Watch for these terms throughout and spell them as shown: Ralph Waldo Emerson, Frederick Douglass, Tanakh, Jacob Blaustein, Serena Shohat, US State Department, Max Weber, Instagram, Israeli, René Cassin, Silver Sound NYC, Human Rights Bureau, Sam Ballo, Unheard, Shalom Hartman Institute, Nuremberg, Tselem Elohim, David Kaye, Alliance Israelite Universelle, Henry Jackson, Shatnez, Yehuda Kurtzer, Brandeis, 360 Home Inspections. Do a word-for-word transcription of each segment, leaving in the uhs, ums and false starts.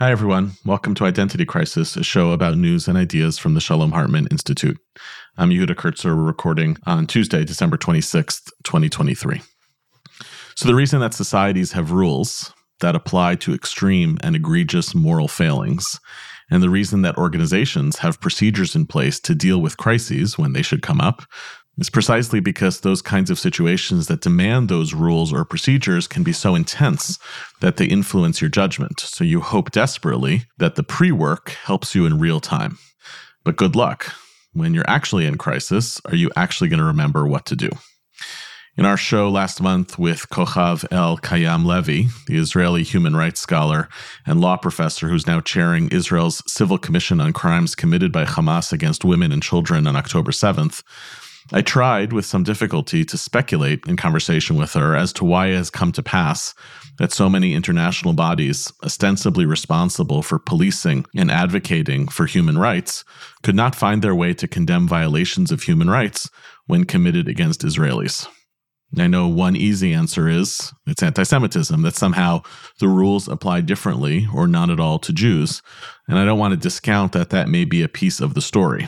Hi, everyone. Welcome to Identity Crisis, a show about news and ideas from the Shalom Hartman Institute. I'm Yehuda Kurtzer. We're recording on Tuesday, December twenty-sixth, twenty twenty-three. So the reason that societies have rules that apply to extreme and egregious moral failings, and the reason that organizations have procedures in place to deal with crises when they should come up, is precisely because those kinds of situations that demand those rules or procedures can be so intense that they influence your judgment. So you hope desperately that the pre-work helps you in real time. But good luck. When you're actually in crisis, are you actually going to remember what to do? In our show last month with Kochav El Kayam Levy, the Israeli human rights scholar and law professor who's now chairing Israel's Civil Commission on Crimes Committed by Hamas Against Women and Children on October seventh, I tried with some difficulty to speculate in conversation with her as to why it has come to pass that so many international bodies ostensibly responsible for policing and advocating for human rights could not find their way to condemn violations of human rights when committed against Israelis. I know one easy answer is it's anti-Semitism, that somehow the rules apply differently or not at all to Jews, and I don't want to discount that that may be a piece of the story.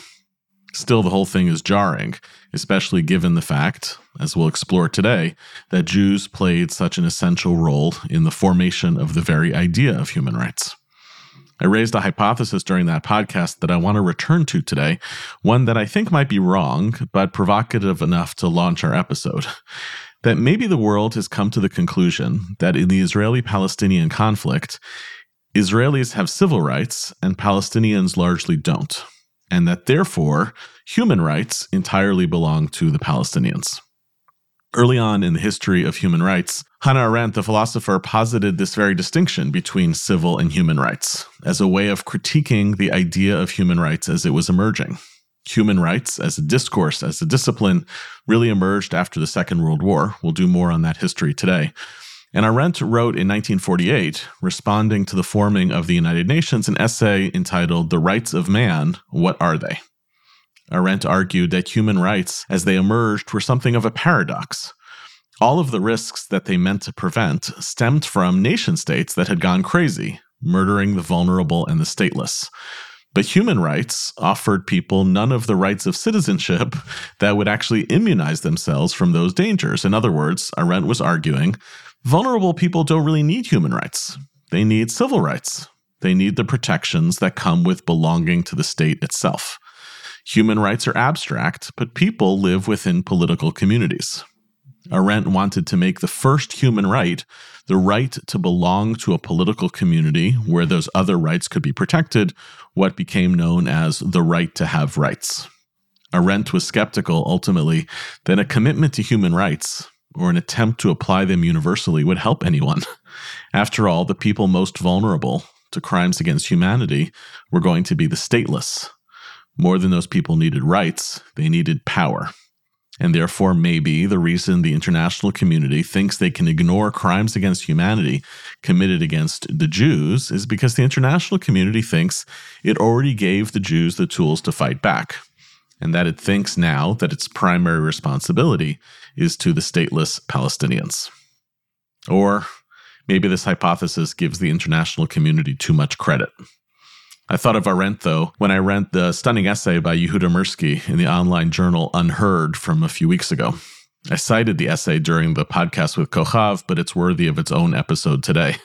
Still, the whole thing is jarring, especially given the fact, as we'll explore today, that Jews played such an essential role in the formation of the very idea of human rights. I raised a hypothesis during that podcast that I want to return to today, one that I think might be wrong, but provocative enough to launch our episode, that maybe the world has come to the conclusion that in the Israeli-Palestinian conflict, Israelis have civil rights and Palestinians largely don't, and that therefore human rights entirely belong to the Palestinians. Early on in the history of human rights, Hannah Arendt, the philosopher, posited this very distinction between civil and human rights as a way of critiquing the idea of human rights as it was emerging. Human rights as a discourse, as a discipline, really emerged after the Second World War. We'll do more on that history today. And Arendt wrote in nineteen forty-eight, responding to the forming of the United Nations, an essay entitled The Rights of Man, What Are They? Arendt argued that human rights, as they emerged, were something of a paradox. All of the risks that they meant to prevent stemmed from nation-states that had gone crazy, murdering the vulnerable and the stateless. But human rights offered people none of the rights of citizenship that would actually immunize themselves from those dangers. In other words, Arendt was arguing, vulnerable people don't really need human rights. They need civil rights. They need the protections that come with belonging to the state itself. Human rights are abstract, but people live within political communities. Arendt wanted to make the first human right the right to belong to a political community where those other rights could be protected, what became known as the right to have rights. Arendt was skeptical, ultimately, that a commitment to human rights or an attempt to apply them universally would help anyone. After all, the people most vulnerable to crimes against humanity were going to be the stateless. More than those people needed rights, they needed power. And therefore, maybe the reason the international community thinks they can ignore crimes against humanity committed against the Jews is because the international community thinks it already gave the Jews the tools to fight back, and that it thinks now that its primary responsibility is to the stateless Palestinians. Or maybe this hypothesis gives the international community too much credit. I thought of Arendt, though, when I read the stunning essay by Yehuda Mirsky in the online journal Unheard from a few weeks ago. I cited the essay during the podcast with Kochav, but it's worthy of its own episode today.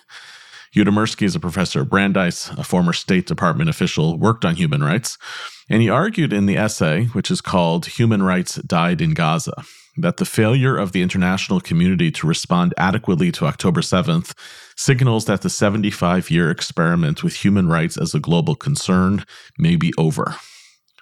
Yehuda Mirsky is a professor at Brandeis, a former State Department official, worked on human rights, and he argued in the essay, which is called Human Rights Died in Gaza, that the failure of the international community to respond adequately to October seventh signals that the seventy-five-year experiment with human rights as a global concern may be over.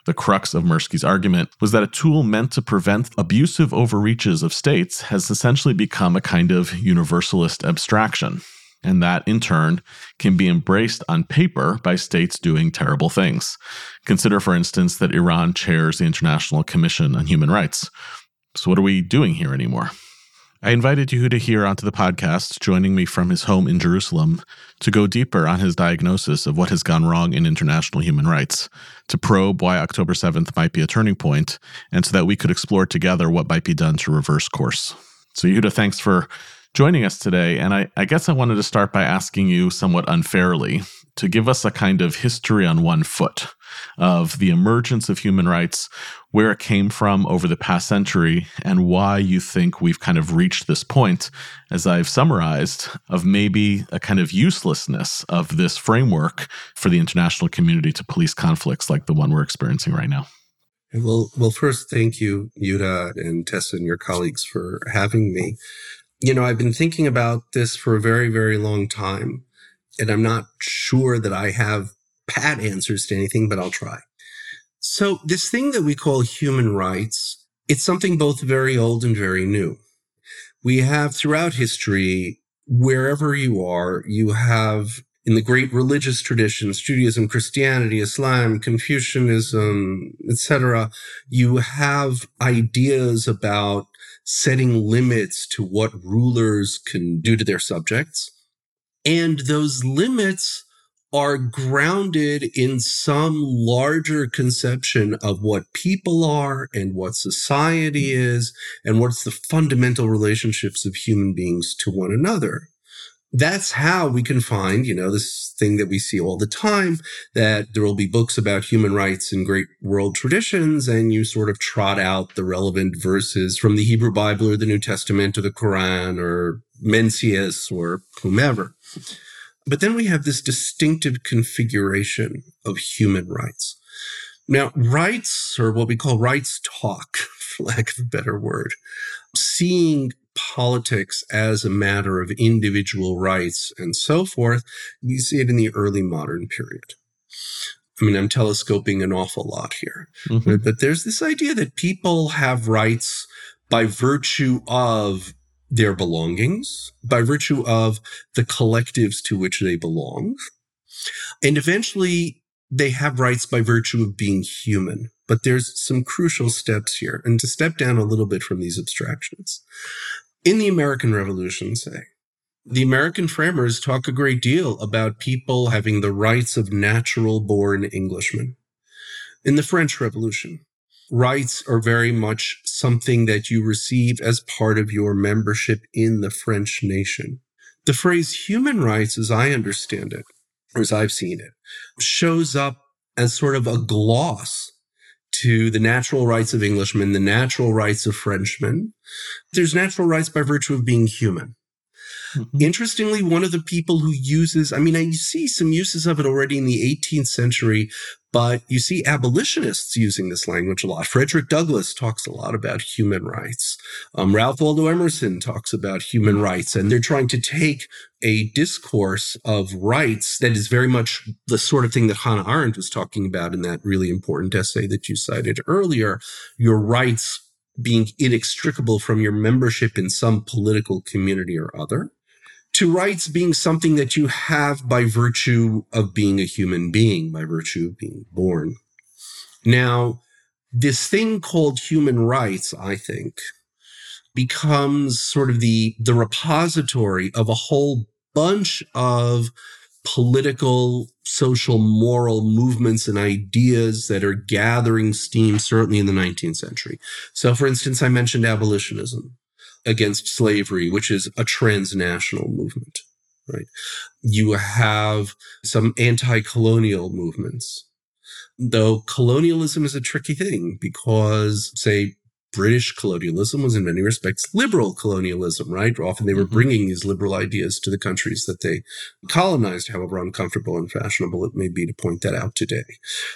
The crux of Mirsky's argument was that a tool meant to prevent abusive overreaches of states has essentially become a kind of universalist abstraction, and that, in turn, can be embraced on paper by states doing terrible things. Consider, for instance, that Iran chairs the International Commission on Human Rights. So what are we doing here anymore? I invited Yehuda here onto the podcast, joining me from his home in Jerusalem, to go deeper on his diagnosis of what has gone wrong in international human rights, to probe why October seventh might be a turning point, and so that we could explore together what might be done to reverse course. So Yehuda, thanks for joining us today, and I, I guess I wanted to start by asking you somewhat unfairly to give us a kind of history on one foot of the emergence of human rights, where it came from over the past century, and why you think we've kind of reached this point, as I've summarized, of maybe a kind of uselessness of this framework for the international community to police conflicts like the one we're experiencing right now. Well, well, first, thank you, Yehuda and Tessa and your colleagues for having me. You know, I've been thinking about this for a very, very long time, and I'm not sure that I have pat answers to anything, but I'll try. So this thing that we call human rights, it's something both very old and very new. We have throughout history, wherever you are, you have in the great religious traditions, Judaism, Christianity, Islam, Confucianism, et cetera, you have ideas about setting limits to what rulers can do to their subjects. And those limits are grounded in some larger conception of what people are and what society is and what's the fundamental relationships of human beings to one another. That's how we can find, you know, this thing that we see all the time, that there will be books about human rights in great world traditions, and you sort of trot out the relevant verses from the Hebrew Bible or the New Testament or the Quran or Mencius or whomever. But then we have this distinctive configuration of human rights. Now, rights, or what we call rights talk, for lack of a better word, seeing politics as a matter of individual rights and so forth, you see it in the early modern period. I mean, I'm telescoping an awful lot here. Mm-hmm. But, but there's this idea that people have rights by virtue of their belongings, by virtue of the collectives to which they belong. And eventually, they have rights by virtue of being human. But there's some crucial steps here. And to step down a little bit from these abstractions. In the American Revolution, say, the American framers talk a great deal about people having the rights of natural-born Englishmen. In the French Revolution, rights are very much something that you receive as part of your membership in the French nation. The phrase human rights, as I understand it, or as I've seen it, shows up as sort of a gloss to the natural rights of Englishmen, the natural rights of Frenchmen. There's natural rights by virtue of being human. Mm-hmm. Interestingly, one of the people who uses, I mean, I see some uses of it already in the eighteenth century, but you see abolitionists using this language a lot. Frederick Douglass talks a lot about human rights. Um, Ralph Waldo Emerson talks about human rights, and they're trying to take a discourse of rights that is very much the sort of thing that Hannah Arendt was talking about in that really important essay that you cited earlier, your rights being inextricable from your membership in some political community or other, to rights being something that you have by virtue of being a human being, by virtue of being born. Now, this thing called human rights, I think, becomes sort of the, the repository of a whole bunch of political, social, moral movements and ideas that are gathering steam, certainly in the nineteenth century. So, for instance, I mentioned abolitionism against slavery, which is a transnational movement, right? You have some anti-colonial movements, though colonialism is a tricky thing because, say, British colonialism was in many respects liberal colonialism, right? Often they were bringing these liberal ideas to the countries that they colonized, however uncomfortable and fashionable it may be to point that out today.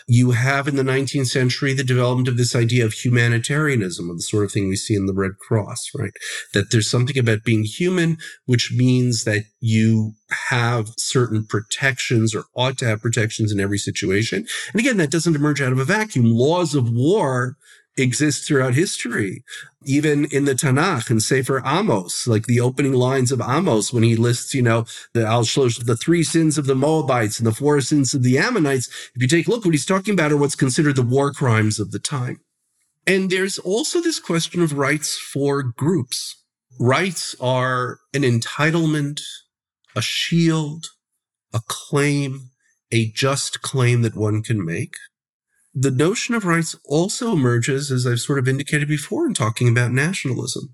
You have in the nineteenth century the development of this idea of humanitarianism, of the sort of thing we see in the Red Cross, right? That there's something about being human, which means that you have certain protections or ought to have protections in every situation. And again, that doesn't emerge out of a vacuum. Laws of war exists throughout history, even in the Tanakh and Sefer Amos, like the opening lines of Amos when he lists, you know, the Al Shlosh, the three sins of the Moabites and the four sins of the Ammonites. If you take a look, what he's talking about are what's considered the war crimes of the time. And there's also this question of rights for groups. Rights are an entitlement, a shield, a claim, a just claim that one can make. The notion of rights also emerges, as I've sort of indicated before in talking about nationalism.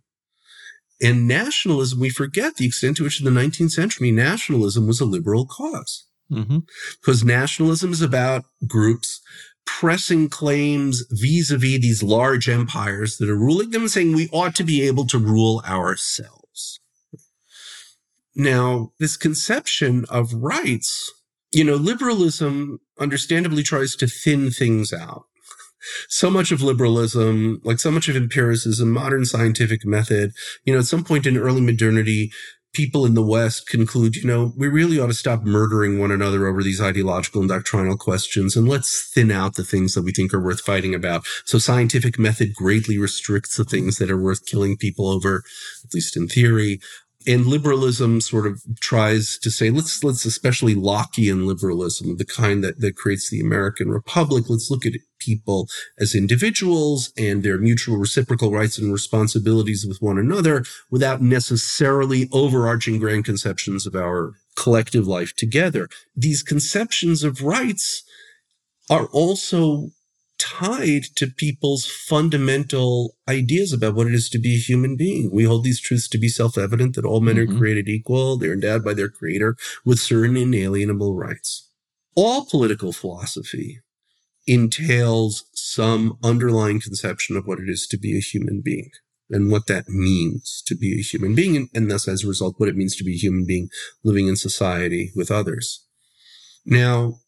And nationalism, we forget the extent to which in the nineteenth century, nationalism was a liberal cause. Mm-hmm. Because nationalism is about groups pressing claims vis-a-vis these large empires that are ruling them, saying we ought to be able to rule ourselves. Now, this conception of rights, you know, liberalism understandably tries to thin things out. So much of liberalism, like so much of empiricism, modern scientific method, you know, at some point in early modernity, people in the West conclude, you know, we really ought to stop murdering one another over these ideological and doctrinal questions, and let's thin out the things that we think are worth fighting about. So scientific method greatly restricts the things that are worth killing people over, at least in theory. And liberalism sort of tries to say, let's, let's especially Lockean liberalism, the kind that, that creates the American Republic. Let's look at people as individuals and their mutual reciprocal rights and responsibilities with one another without necessarily overarching grand conceptions of our collective life together. These conceptions of rights are also tied to people's fundamental ideas about what it is to be a human being. We hold these truths to be self-evident, that all men mm-hmm. are created equal, they're endowed by their creator with certain inalienable rights. All political philosophy entails some underlying conception of what it is to be a human being and what that means to be a human being, and, and thus, as a result, what it means to be a human being living in society with others. Now,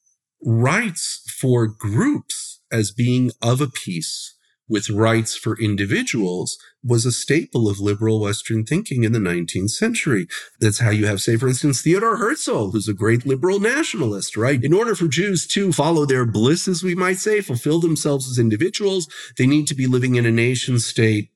rights for groups as being of a piece with rights for individuals was a staple of liberal Western thinking in the nineteenth century. That's how you have, say, for instance, Theodore Herzl, who's a great liberal nationalist, right? In order for Jews to follow their bliss, as we might say, fulfill themselves as individuals, they need to be living in a nation state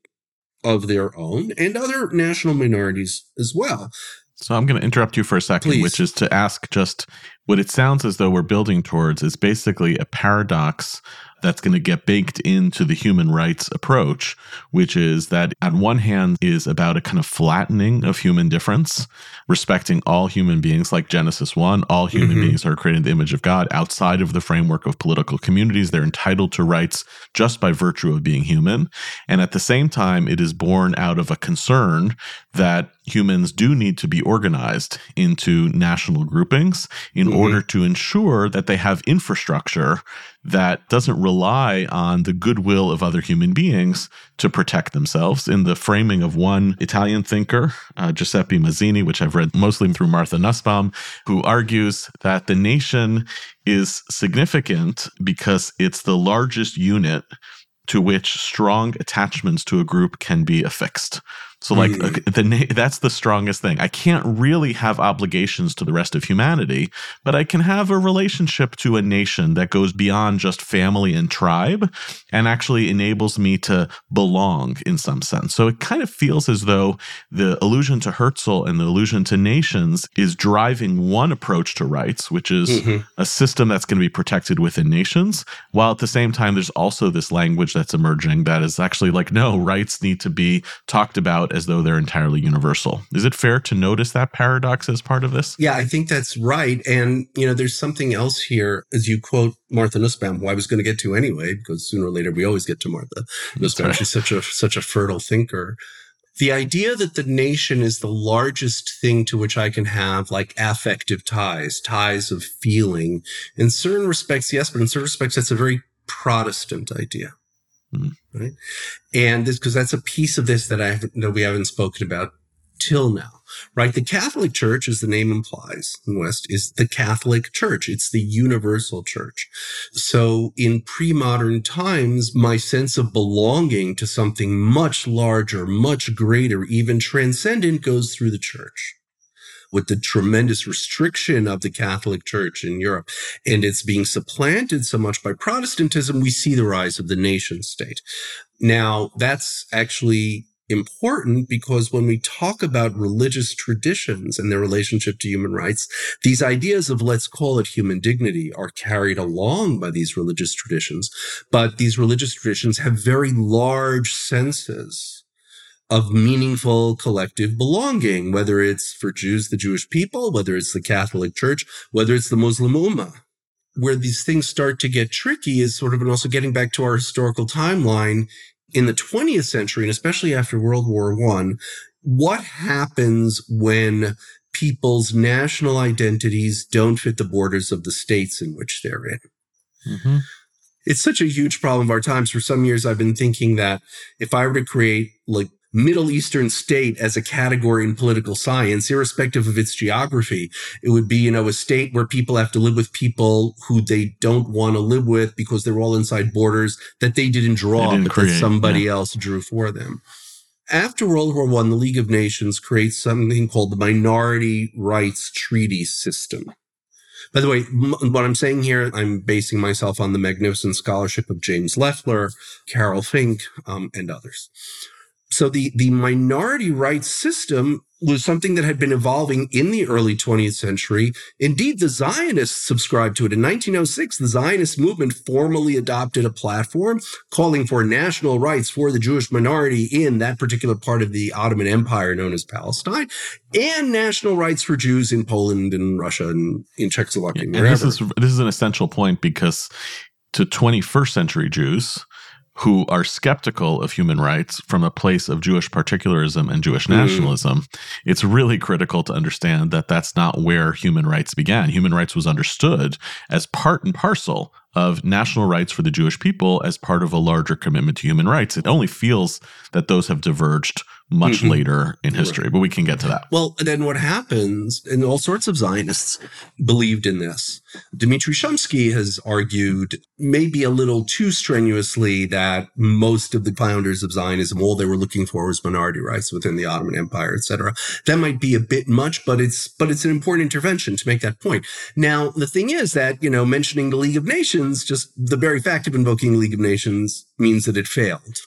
of their own, and other national minorities as well. So I'm going to interrupt you for a second, Please. Which is to ask just what it sounds as though we're building towards is basically a paradox that's going to get baked into the human rights approach, which is that on one hand is about a kind of flattening of human difference, respecting all human beings, like Genesis one, all human mm-hmm. beings are created in the image of God. Outside of the framework of political communities, they're entitled to rights just by virtue of being human. And at the same time, it is born out of a concern that humans do need to be organized into national groupings in mm-hmm. order to ensure that they have infrastructure that doesn't rely on the goodwill of other human beings to protect themselves. In the framing of one Italian thinker, uh, Giuseppe Mazzini, which I've read mostly through Martha Nussbaum, who argues that the nation is significant because it's the largest unit to which strong attachments to a group can be affixed. So like mm. uh, the na- that's the strongest thing. I can't really have obligations to the rest of humanity, but I can have a relationship to a nation that goes beyond just family and tribe and actually enables me to belong in some sense. So it kind of feels as though the allusion to Herzl and the allusion to nations is driving one approach to rights, which is mm-hmm. a system that's going to be protected within nations, while at the same time there's also this language that's emerging that is actually like, no, rights need to be talked about as though they're entirely universal. Is it fair to notice that paradox as part of this? Yeah, I think that's right. And, you know, there's something else here, as you quote Martha Nussbaum, who I was going to get to anyway, because sooner or later we always get to Martha Nussbaum. Right. She's such a, such a fertile thinker. The idea that the nation is the largest thing to which I can have like affective ties, ties of feeling. In certain respects, yes, but in certain respects, that's a very Protestant idea. Mm. Right? And this, because that's a piece of this that I haven't, that we haven't spoken about till now, right? The Catholic Church, as the name implies in the West, is the Catholic Church. It's the universal church. So in pre-modern times, my sense of belonging to something much larger, much greater, even transcendent, goes through the church, with the tremendous restriction of the Catholic Church in Europe. And it's being supplanted so much by Protestantism, we see the rise of the nation state. Now, that's actually important because when we talk about religious traditions and their relationship to human rights, these ideas of, let's call it human dignity, are carried along by these religious traditions. But these religious traditions have very large senses of meaningful collective belonging, whether it's for Jews, the Jewish people, whether it's the Catholic Church, whether it's the Muslim Ummah. Where these things start to get tricky is sort of, and also getting back to our historical timeline, in the twentieth century, and especially after World War One, what happens when people's national identities don't fit the borders of the states in which they're in. Mm-hmm. It's such a huge problem of our times. For some years, I've been thinking that if I were to create like Middle Eastern state as a category in political science, irrespective of its geography, it would be, you know, a state where people have to live with people who they don't want to live with because they're all inside borders that they didn't draw, they didn't but create, that somebody yeah. else drew for them. After World War One, the League of Nations creates something called the Minority Rights Treaty System. By the way, m- what I'm saying here, I'm basing myself on the magnificent scholarship of James Leffler, Carol Fink, um, and others. So the, the minority rights system was something that had been evolving in the early twentieth century. Indeed, the Zionists subscribed to it. In nineteen oh six, the Zionist movement formally adopted a platform calling for national rights for the Jewish minority in that particular part of the Ottoman Empire known as Palestine, and national rights for Jews in Poland and Russia and in Czechoslovakia. And, and this is this is an essential point, because to twenty-first century Jews who are skeptical of human rights from a place of Jewish particularism and Jewish nationalism, mm. it's really critical to understand that that's not where human rights began. Human rights was understood as part and parcel of national rights for the Jewish people as part of a larger commitment to human rights. It only feels that those have diverged much mm-hmm. later in history, right. But we can get to that. Well, then what happens, and all sorts of Zionists believed in this. Dmitry Shumsky has argued, maybe a little too strenuously, that most of the founders of Zionism, all they were looking for was minority rights within the Ottoman Empire, et cetera. That might be a bit much, but it's, but it's an important intervention to make that point. Now, the thing is that, you know, mentioning the League of Nations, just the very fact of invoking the League of Nations means that it failed.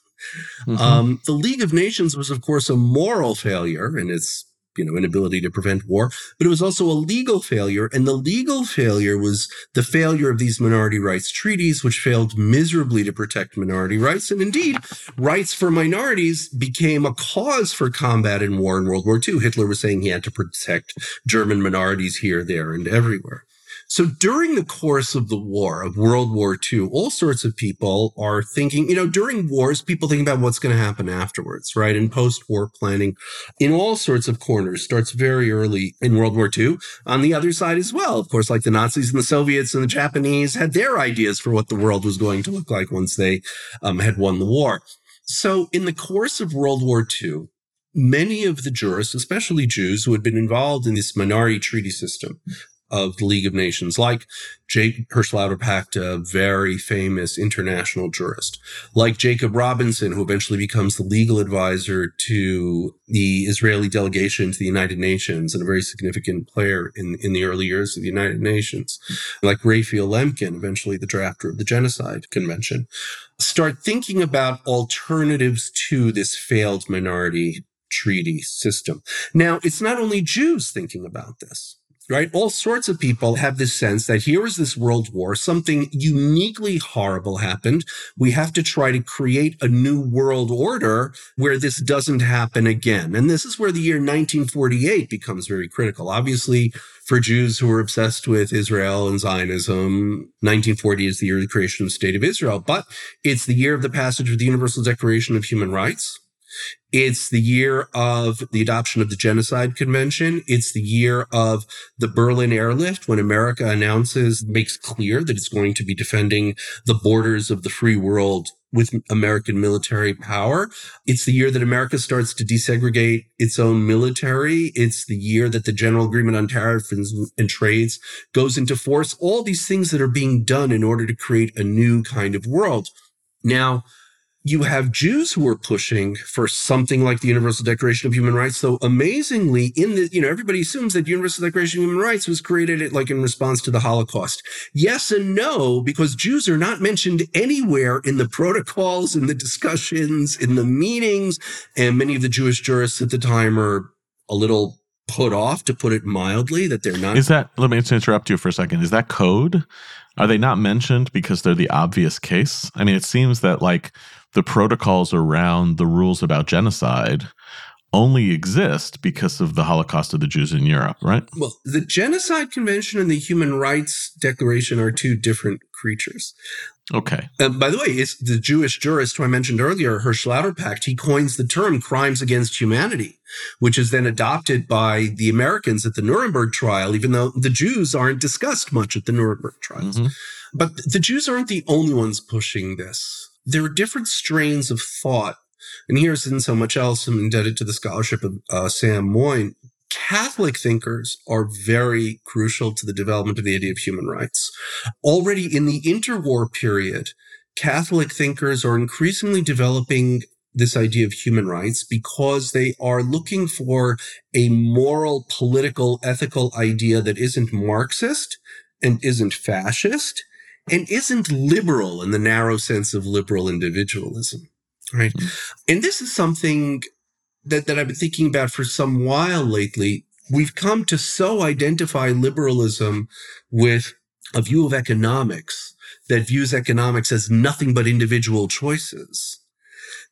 Mm-hmm. Um, the League of Nations was, of course, a moral failure in its, you know, inability to prevent war, but it was also a legal failure. And the legal failure was the failure of these minority rights treaties, which failed miserably to protect minority rights. And indeed, rights for minorities became a cause for combat and war in World War Two. Hitler was saying he had to protect German minorities here, there, and everywhere. So during the course of the war, of World War Two, all sorts of people are thinking, you know, during wars, people think about what's going to happen afterwards, right? And post-war planning in all sorts of corners starts very early in World War Two. On the other side as well, of course, like the Nazis and the Soviets and the Japanese had their ideas for what the world was going to look like once they um, had won the war. So in the course of World War Two, many of the jurists, especially Jews who had been involved in this minority treaty system of the League of Nations, like Jacob Hersch Lauterpacht, a very famous international jurist, like Jacob Robinson, who eventually becomes the legal advisor to the Israeli delegation to the United Nations and a very significant player in, in the early years of the United Nations, like Raphael Lemkin, eventually the drafter of the Genocide Convention, start thinking about alternatives to this failed minority treaty system. Now, it's not only Jews thinking about this. Right? All sorts of people have this sense that here is this world war, something uniquely horrible happened. We have to try to create a new world order where this doesn't happen again. And this is where the year nineteen forty-eight becomes very critical. Obviously, for Jews who are obsessed with Israel and Zionism, nineteen forty is the year of the creation of the State of Israel. But it's the year of the passage of the Universal Declaration of Human Rights. It's the year of the adoption of the Genocide Convention. It's the year of the Berlin Airlift, when America announces, makes clear that it's going to be defending the borders of the free world with American military power. It's the year that America starts to desegregate its own military. It's the year that the General Agreement on Tariffs and Trades goes into force. All these things that are being done in order to create a new kind of world. Now, you have Jews who are pushing for something like the Universal Declaration of Human Rights. So amazingly, in the, you know, everybody assumes that the Universal Declaration of Human Rights was created at, like in response to the Holocaust. Yes and no, because Jews are not mentioned anywhere in the protocols, in the discussions, in the meetings. And many of the Jewish jurists at the time are a little put off, to put it mildly, that they're not. Is that, let me interrupt you for a second. Is that code? Are they not mentioned because they're the obvious case? I mean, it seems that like, the protocols around the rules about genocide only exist because of the Holocaust of the Jews in Europe, right? Well, the Genocide Convention and the Human Rights Declaration are two different creatures. Okay. Uh, by the way, it's the Jewish jurist who I mentioned earlier, Hersch Lauterpacht, he coins the term crimes against humanity, which is then adopted by the Americans at the Nuremberg trial, even though the Jews aren't discussed much at the Nuremberg trials. Mm-hmm. But the Jews aren't the only ones pushing this. There are different strains of thought. And here's in so much else, I'm indebted to the scholarship of uh, Sam Moyn. Catholic thinkers are very crucial to the development of the idea of human rights. Already in the interwar period, Catholic thinkers are increasingly developing this idea of human rights because they are looking for a moral, political, ethical idea that isn't Marxist and isn't fascist and isn't liberal in the narrow sense of liberal individualism. Right. And this is something that, that I've been thinking about for some while lately. We've come to so identify liberalism with a view of economics that views economics as nothing but individual choices,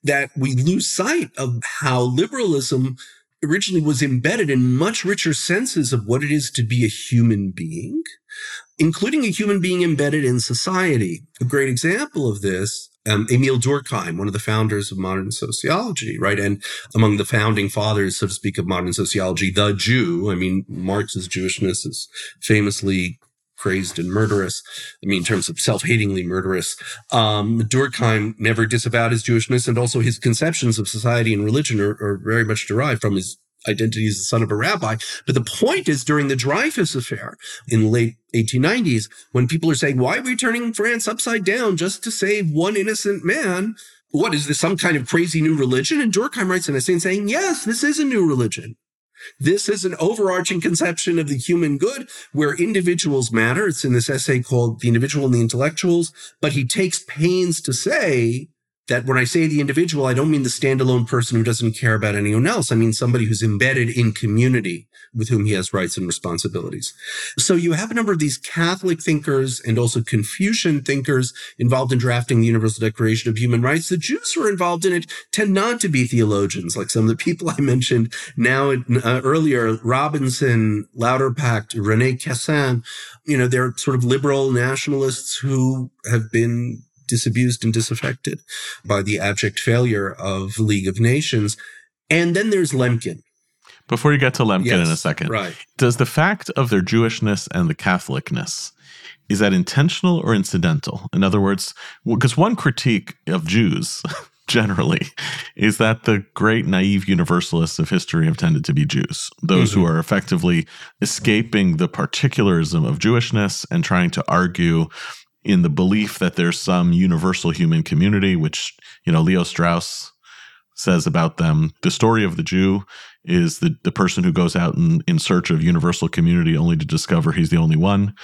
that we lose sight of how liberalism originally was embedded in much richer senses of what it is to be a human being, including a human being embedded in society. A great example of this, Um, Emile Durkheim, one of the founders of modern sociology, right? And among the founding fathers, so to speak, of modern sociology, the Jew, I mean, Marx's Jewishness is famously crazed and murderous, I mean, in terms of self-hatingly murderous. Um, Durkheim never disavowed his Jewishness, and also his conceptions of society and religion are, are very much derived from his identity as the son of a rabbi. But the point is, during the Dreyfus Affair in the late eighteen nineties, when people are saying, why are we turning France upside down just to save one innocent man? What is this, some kind of crazy new religion? And Durkheim writes an essay saying, yes, this is a new religion. This is an overarching conception of the human good where individuals matter. It's in this essay called The Individual and the Intellectuals. But he takes pains to say that when I say the individual, I don't mean the standalone person who doesn't care about anyone else. I mean somebody who's embedded in community with whom he has rights and responsibilities. So you have a number of these Catholic thinkers and also Confucian thinkers involved in drafting the Universal Declaration of Human Rights. The Jews who are involved in it tend not to be theologians, like some of the people I mentioned now uh, earlier, Robinson, Lauterpacht, René Cassin. You know, they're sort of liberal nationalists who have been disabused and disaffected by the abject failure of League of Nations. And then there's Lemkin. Before you get to Lemkin yes, in a second, right. Does the fact of their Jewishness and the Catholicness, is that intentional or incidental? In other words, because one critique of Jews generally is that the great naive universalists of history have tended to be Jews, those mm-hmm. who are effectively escaping the particularism of Jewishness and trying to argue in the belief that there's some universal human community, which, you know, Leo Strauss says about them, the story of the Jew is the, the person who goes out in, in search of universal community only to discover he's the only one.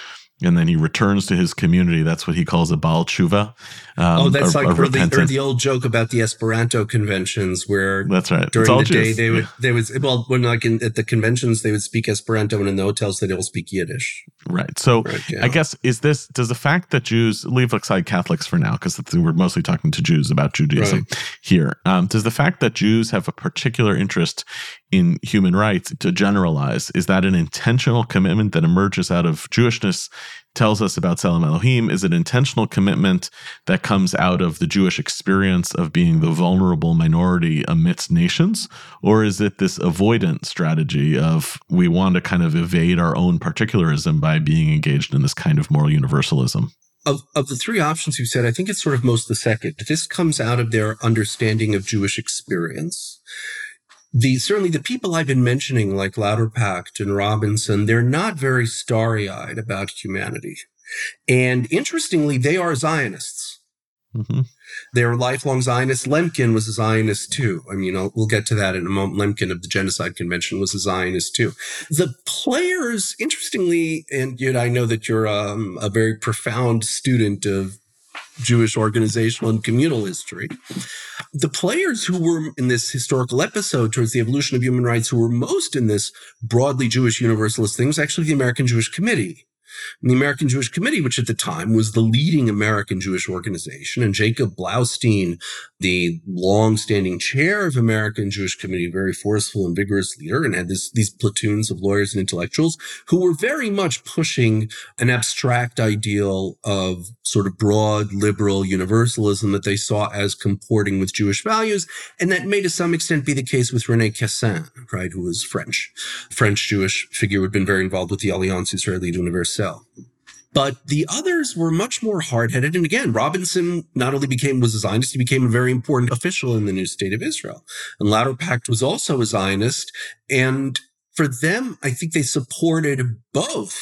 And then he returns to his community. That's what he calls a Baal Tshuva. Um, oh, that's a, like a the, or the old joke about the Esperanto conventions where that's right. during the Jews. day they would, yeah. they would, well, when like in, at the conventions, they would speak Esperanto and in the hotels, they'd all speak Yiddish. Right. So right, yeah. I guess, is this, does the fact that Jews, leave aside Catholics for now, because we're mostly talking to Jews about Judaism right. here, um, does the fact that Jews have a particular interest in human rights, to generalize, is that an intentional commitment that emerges out of Jewishness? Tells us about Tselem Elohim. Is an intentional commitment that comes out of the Jewish experience of being the vulnerable minority amidst nations? Or is it this avoidant strategy of we want to kind of evade our own particularism by being engaged in this kind of moral universalism? Of, of the three options you said, I think it's sort of most the second. This comes out of their understanding of Jewish experience. The, certainly the people I've been mentioning, like Lauterpacht and Robinson, they're not very starry-eyed about humanity. And interestingly, they are Zionists. Mm-hmm. They're lifelong Zionists. Lemkin was a Zionist too. I mean, I'll, we'll get to that in a moment. Lemkin of the Genocide Convention was a Zionist too. The players, interestingly, and you know, I know that you're um, a very profound student of Jewish organizational and communal history. The players who were in this historical episode towards the evolution of human rights who were most in this broadly Jewish universalist thing was actually the American Jewish Committee, The American Jewish Committee, which at the time was the leading American Jewish organization, and Jacob Blaustein, the long-standing chair of American Jewish Committee, very forceful and vigorous leader, and had this, these platoons of lawyers and intellectuals who were very much pushing an abstract ideal of sort of broad liberal universalism that they saw as comporting with Jewish values, and that may to some extent be the case with René Cassin, right, who was French, French-Jewish figure who had been very involved with the Alliance Israelite Universelle. But the others were much more hard-headed. And again, Robinson not only became was a Zionist, he became a very important official in the new state of Israel. And Lauterpacht was also a Zionist. And for them, I think they supported both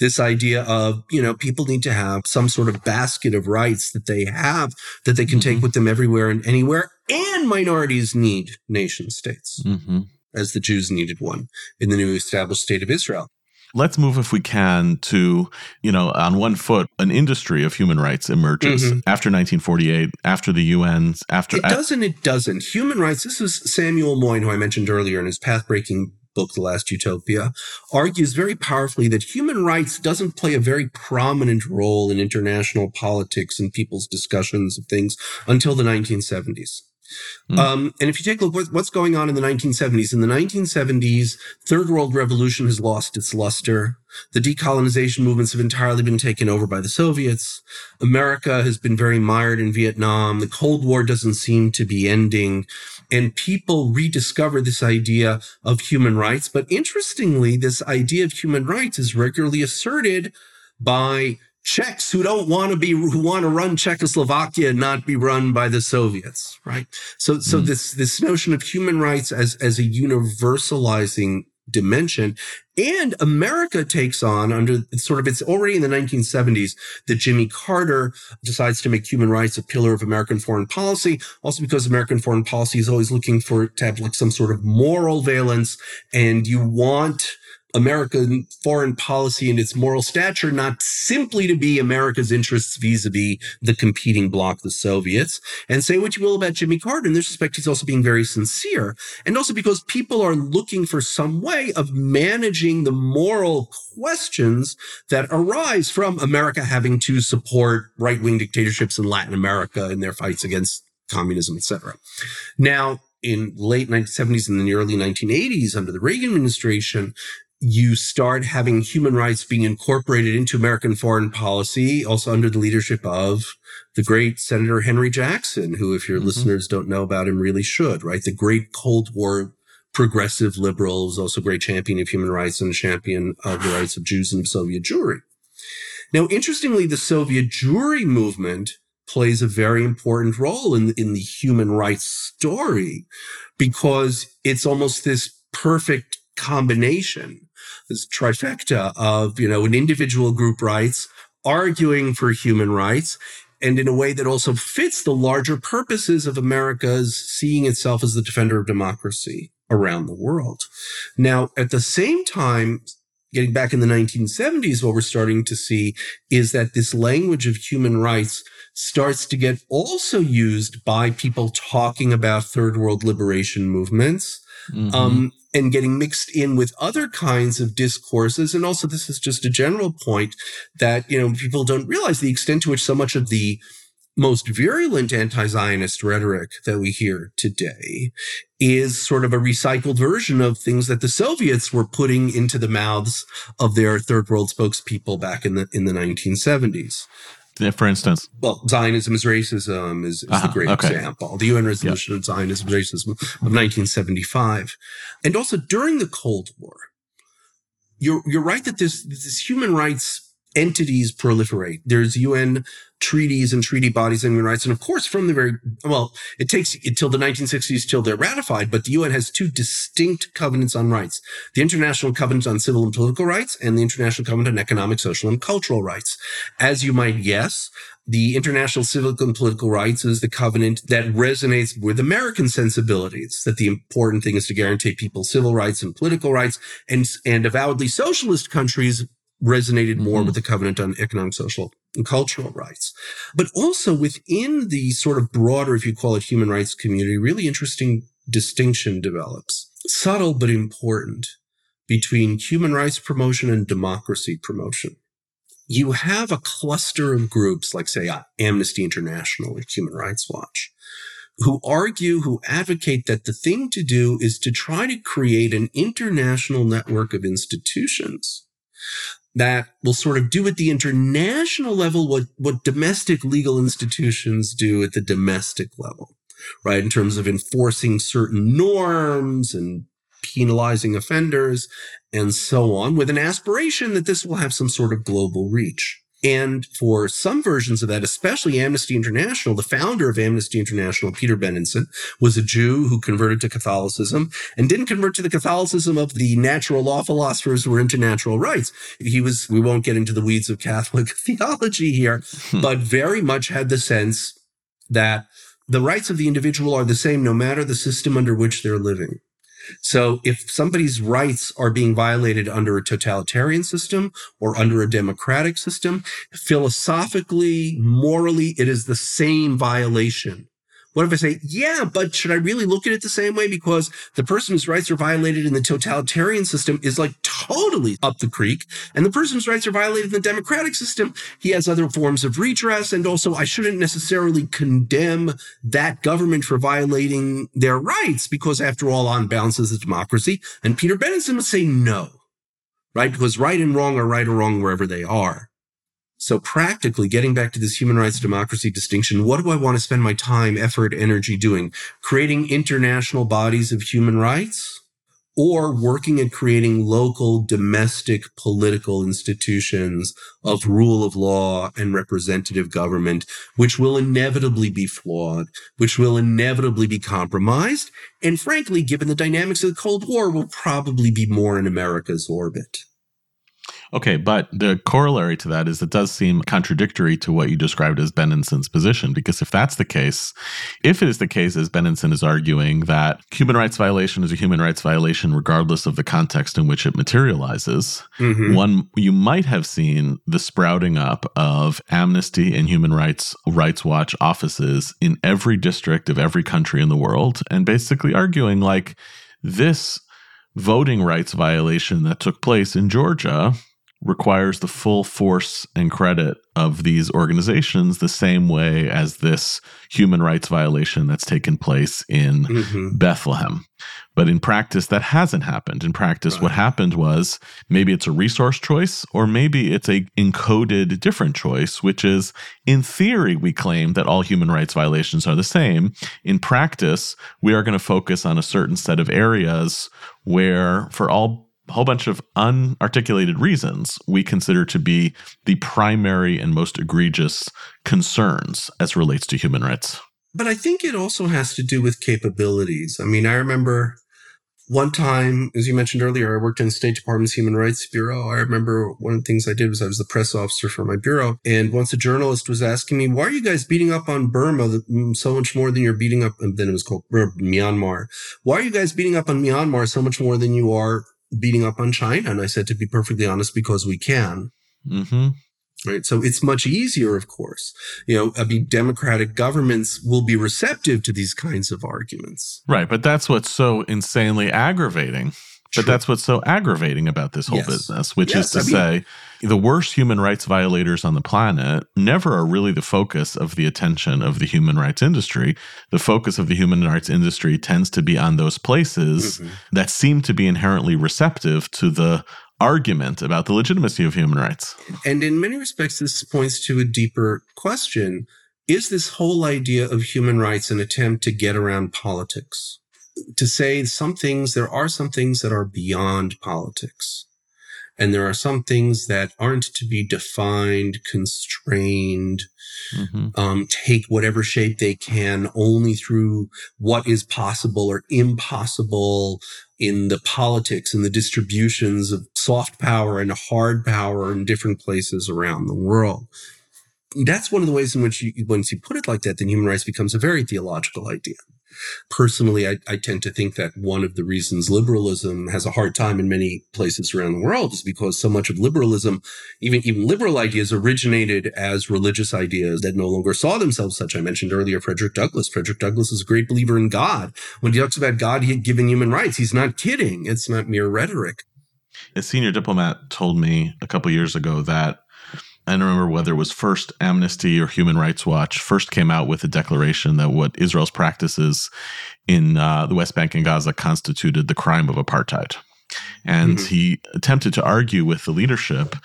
this idea of, you know, people need to have some sort of basket of rights that they have, that they can mm-hmm. take with them everywhere and anywhere. And minorities need nation states, mm-hmm. as the Jews needed one in the new established state of Israel. Let's move, if we can, to, you know, on one foot, an industry of human rights emerges mm-hmm. after nineteen forty-eight, after the U N's, after... It doesn't, it doesn't. Human rights, this is Samuel Moyn, who I mentioned earlier in his path-breaking book, The Last Utopia, argues very powerfully that human rights doesn't play a very prominent role in international politics and people's discussions of things until the nineteen seventies. Mm. Um, and if you take a look at what's going on in the nineteen seventies, in the nineteen seventies, Third World Revolution has lost its luster. The decolonization movements have entirely been taken over by the Soviets. America has been very mired in Vietnam. The Cold War doesn't seem to be ending. And people rediscover this idea of human rights. But interestingly, this idea of human rights is regularly asserted by Czechs who don't want to be, who want to run Czechoslovakia and not be run by the Soviets, right? So, so mm. this, this notion of human rights as, as a universalizing dimension. And America takes on under sort of, it's already in the nineteen seventies that Jimmy Carter decides to make human rights a pillar of American foreign policy, also because American foreign policy is always looking for, to have like some sort of moral valence, and you want American foreign policy and its moral stature not simply to be America's interests vis-a-vis the competing bloc, the Soviets. And say what you will about Jimmy Carter, in this respect, he's also being very sincere. And also because people are looking for some way of managing the moral questions that arise from America having to support right-wing dictatorships in Latin America in their fights against communism, et cetera. Now, in late nineteen seventies and the early nineteen eighties, under the Reagan administration, you start having human rights being incorporated into American foreign policy, also under the leadership of the great Senator Henry Jackson, who, if your mm-hmm. listeners don't know about him, really should, right? The great Cold War progressive liberal, also great champion of human rights and champion of the rights of Jews and Soviet Jewry. Now, interestingly, the Soviet Jewry movement plays a very important role in, in the human rights story, because it's almost this perfect combination, this trifecta of, you know, an individual group rights arguing for human rights, and in a way that also fits the larger purposes of America's seeing itself as the defender of democracy around the world. Now, at the same time, getting back in the nineteen seventies, what we're starting to see is that this language of human rights starts to get also used by people talking about third world liberation movements. Mm-hmm. Um, and getting mixed in with other kinds of discourses. And also, this is just a general point that, you know, people don't realize the extent to which so much of the most virulent anti-Zionist rhetoric that we hear today is sort of a recycled version of things that the Soviets were putting into the mouths of their third world spokespeople back in the in the nineteen seventies. For instance? Well, Zionism is racism is, is uh-huh, the great okay. example. The U N resolution yep. of Zionism is racism of nineteen seventy-five. And also during the Cold War, you're, you're right that this, this human rights entities proliferate. There's U N treaties and treaty bodies on human rights. And of course, from the very, well, it takes until the nineteen sixties till they're ratified, but the U N has two distinct covenants on rights, the International Covenant on Civil and Political Rights and the International Covenant on Economic, Social, and Cultural Rights. As you might guess, the International Civil and Political Rights is the covenant that resonates with American sensibilities, that the important thing is to guarantee people's civil rights and political rights, and, and avowedly socialist countries resonated more mm-hmm. with the Covenant on Economic, Social, and Cultural Rights. But also within the sort of broader, if you call it, human rights community, really interesting distinction develops, subtle but important, between human rights promotion and democracy promotion. you have a cluster of groups like, say, Amnesty International or Human Rights Watch, who argue, who advocate that the thing to do is to try to create an international network of institutions that will sort of do at the international level what, what domestic legal institutions do at the domestic level, right, in terms of enforcing certain norms and penalizing offenders and so on, with an aspiration that this will have some sort of global reach. And for some versions of that, especially Amnesty International, the founder of Amnesty International, Peter Benenson, was a Jew who converted to Catholicism and didn't convert to the Catholicism of the natural law philosophers who were into natural rights. He was, we won't get into the weeds of Catholic theology here, but very much had the sense that the rights of the individual are the same no matter the system under which they're living. So if somebody's rights are being violated under a totalitarian system or under a democratic system, philosophically, morally, it is the same violation. What if I say, yeah, but should I really look at it the same way? Because the person whose rights are violated in the totalitarian system is like totally up the creek. And the person whose rights are violated in the democratic system, he has other forms of redress. And also, I shouldn't necessarily condemn that government for violating their rights because, after all, on balance is a democracy. And Peter Benenson would say no, right? Because right and wrong are right or wrong wherever they are. So practically, getting back to this human rights democracy distinction, what do I want to spend my time, effort, energy doing? Creating international bodies of human rights or working at creating local domestic political institutions of rule of law and representative government, which will inevitably be flawed, which will inevitably be compromised, and frankly, given the dynamics of the Cold War, will probably be more in America's orbit. Okay, but the corollary to that is it does seem contradictory to what you described as Benenson's position, because if that's the case, if it is the case, as Benenson is arguing, that human rights violation is a human rights violation regardless of the context in which it materializes, mm-hmm. one you might have seen the sprouting up of Amnesty and Human Rights Rights Watch offices in every district of every country in the world, and basically arguing like this voting rights violation that took place in Georgia requires the full force and credit of these organizations the same way as this human rights violation that's taken place in mm-hmm. Bethlehem. But in practice, that hasn't happened. In practice, right. What happened was maybe it's a resource choice, or maybe it's a encoded different choice, which is, in theory, we claim that all human rights violations are the same. In practice, we are going to focus on a certain set of areas where, for all whole bunch of unarticulated reasons, we consider to be the primary and most egregious concerns as relates to human rights. But I think it also has to do with capabilities. I mean, I remember one time, as you mentioned earlier, I worked in the State Department's Human Rights Bureau. I remember one of the things I did was I was the press officer for my bureau. And once a journalist was asking me, why are you guys beating up on Burma so much more than you're beating up, and then it was called Myanmar. Why are you guys beating up on Myanmar so much more than you are beating up on China? And I said, to be perfectly honest, because we can. Mm-hmm. Right. So it's much easier, of course. You know, I mean, democratic governments will be receptive to these kinds of arguments. Right. But that's what's so insanely aggravating. But True. That's what's so aggravating about this whole yes. business, which yes, is to I mean, say the worst human rights violators on the planet never are really the focus of the attention of the human rights industry. The focus of the human rights industry tends to be on those places mm-hmm. that seem to be inherently receptive to the argument about the legitimacy of human rights. And in many respects, this points to a deeper question. Is this whole idea of human rights an attempt to get around politics? To say some things, there are some things that are beyond politics, and there are some things that aren't to be defined, constrained, mm-hmm. um, take whatever shape they can only through what is possible or impossible in the politics and the distributions of soft power and hard power in different places around the world. That's one of the ways in which, you, once you put it like that, then human rights becomes a very theological idea. Personally, I, I tend to think that one of the reasons liberalism has a hard time in many places around the world is because so much of liberalism, even, even liberal ideas, originated as religious ideas that no longer saw themselves such. I mentioned earlier Frederick Douglass. Frederick Douglass is a great believer in God. When he talks about God, he had given human rights. He's not kidding. It's not mere rhetoric. A senior diplomat told me a couple years ago that I don't remember whether it was first Amnesty or Human Rights Watch first came out with a declaration that what Israel's practices in uh, the West Bank and Gaza constituted the crime of apartheid. And mm-hmm. he attempted to argue with the leadership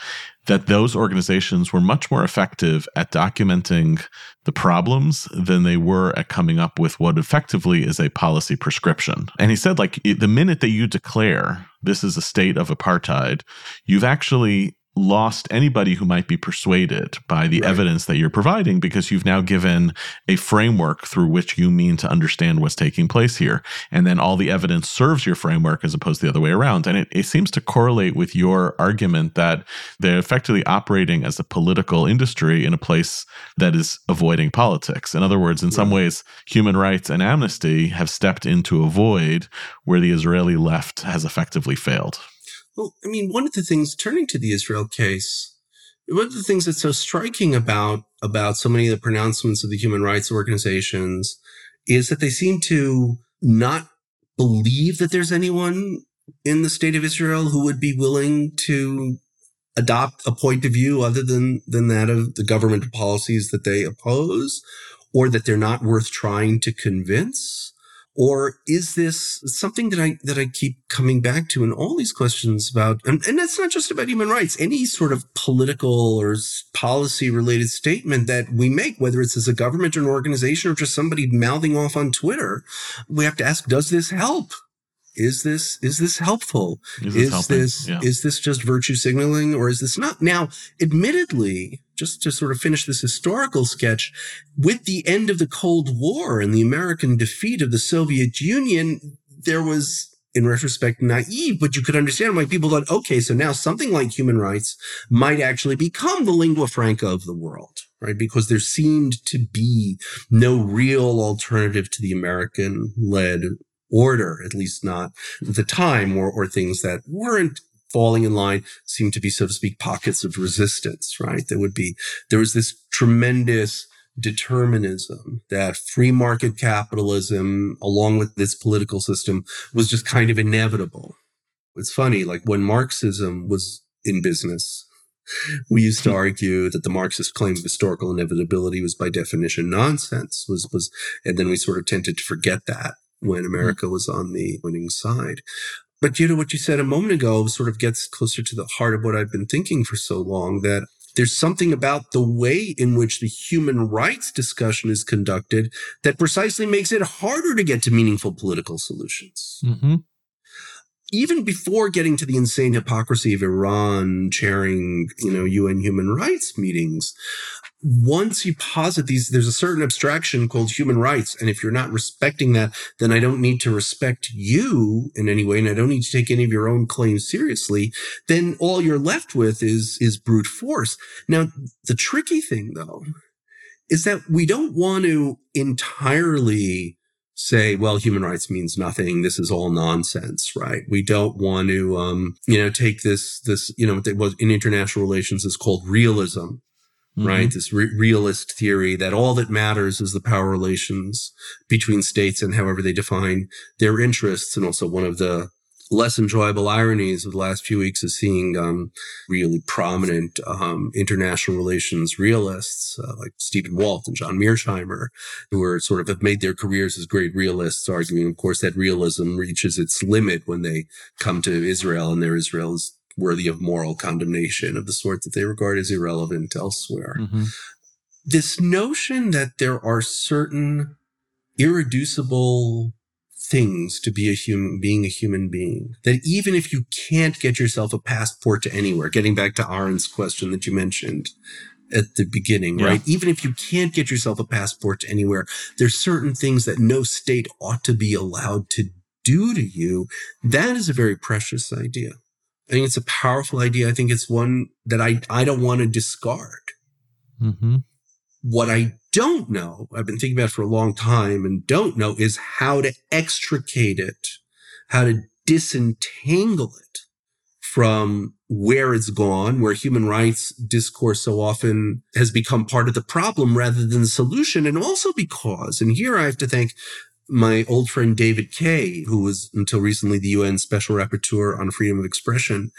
that those organizations were much more effective at documenting the problems than they were at coming up with what effectively is a policy prescription. And he said, like, the minute that you declare this is a state of apartheid, you've actually lost anybody who might be persuaded by the right. evidence that you're providing, because you've now given a framework through which you mean to understand what's taking place here. And then all the evidence serves your framework as opposed to the other way around. And it, it seems to correlate with your argument that they're effectively operating as a political industry in a place that is avoiding politics. In other words, in yeah. some ways, human rights and amnesty have stepped into a void where the Israeli left has effectively failed. Well, I mean, one of the things, turning to the Israel case, one of the things that's so striking about about so many of the pronouncements of the human rights organizations is that they seem to not believe that there's anyone in the state of Israel who would be willing to adopt a point of view other than, than that of the government policies that they oppose, or that they're not worth trying to convince. Or is this something that I that I keep coming back to in all these questions about, and, and that's not just about human rights, any sort of political or policy-related statement that we make, whether it's as a government or an organization or just somebody mouthing off on Twitter, we have to ask, does this help? Is this is this helpful? Is this is this, yeah. is this just virtue signaling, or is this not? Now, admittedly, just to sort of finish this historical sketch, with the end of the Cold War and the American defeat of the Soviet Union, there was, in retrospect, naive, but you could understand why people thought, okay, so now something like human rights might actually become the lingua franca of the world, right? Because there seemed to be no real alternative to the American-led order, at least not at the time, or, or things that weren't falling in line seemed to be, so to speak, pockets of resistance, right? There would be, there was this tremendous determinism that free market capitalism, along with this political system, was just kind of inevitable. It's funny, like when Marxism was in business, we used to argue that the Marxist claim of historical inevitability was by definition nonsense, was, was, and then we sort of tended to forget that when America was on the winning side. But you know, what you said a moment ago sort of gets closer to the heart of what I've been thinking for so long, that there's something about the way in which the human rights discussion is conducted that precisely makes it harder to get to meaningful political solutions. Mm-hmm. Even before getting to the insane hypocrisy of Iran chairing, you know, U N human rights meetings, once you posit these, there's a certain abstraction called human rights. And if you're not respecting that, then I don't need to respect you in any way. And I don't need to take any of your own claims seriously. Then all you're left with is, is brute force. Now, the tricky thing, though, is that we don't want to entirely say, well, human rights means nothing. This is all nonsense, right? We don't want to, um, you know, take this, this, you know, what in international relations is called realism, mm-hmm. right? This re- realist theory that all that matters is the power relations between states and however they define their interests. And also one of the less enjoyable ironies of the last few weeks is seeing um, really prominent um, international relations realists uh, like Stephen Walt and John Mearsheimer, who are sort of have made their careers as great realists, arguing, of course, that realism reaches its limit when they come to Israel, and their Israel is worthy of moral condemnation of the sort that they regard as irrelevant elsewhere. Mm-hmm. This notion that there are certain irreducible things to be a human being, a human being, that even if you can't get yourself a passport to anywhere, getting back to Arendt's question that you mentioned at the beginning, yeah. right? Even if you can't get yourself a passport to anywhere, there's certain things that no state ought to be allowed to do to you. That is a very precious idea. I think it's a powerful idea. I think it's one that I, I don't want to discard. Mm-hmm. What I don't know, I've been thinking about it for a long time and don't know, is how to extricate it, how to disentangle it from where it's gone, where human rights discourse so often has become part of the problem rather than the solution. And also because, and here I have to thank my old friend David Kaye, who was until recently the U N Special Rapporteur on Freedom of Expression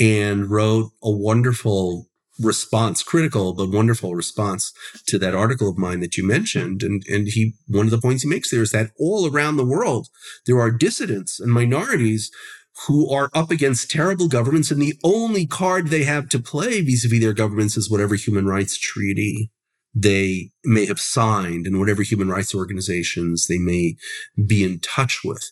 and wrote a wonderful response, critical but wonderful response to that article of mine that you mentioned. And and he, one of the points he makes there is that all around the world, there are dissidents and minorities who are up against terrible governments, and the only card they have to play vis-a-vis their governments is whatever human rights treaty they may have signed and whatever human rights organizations they may be in touch with.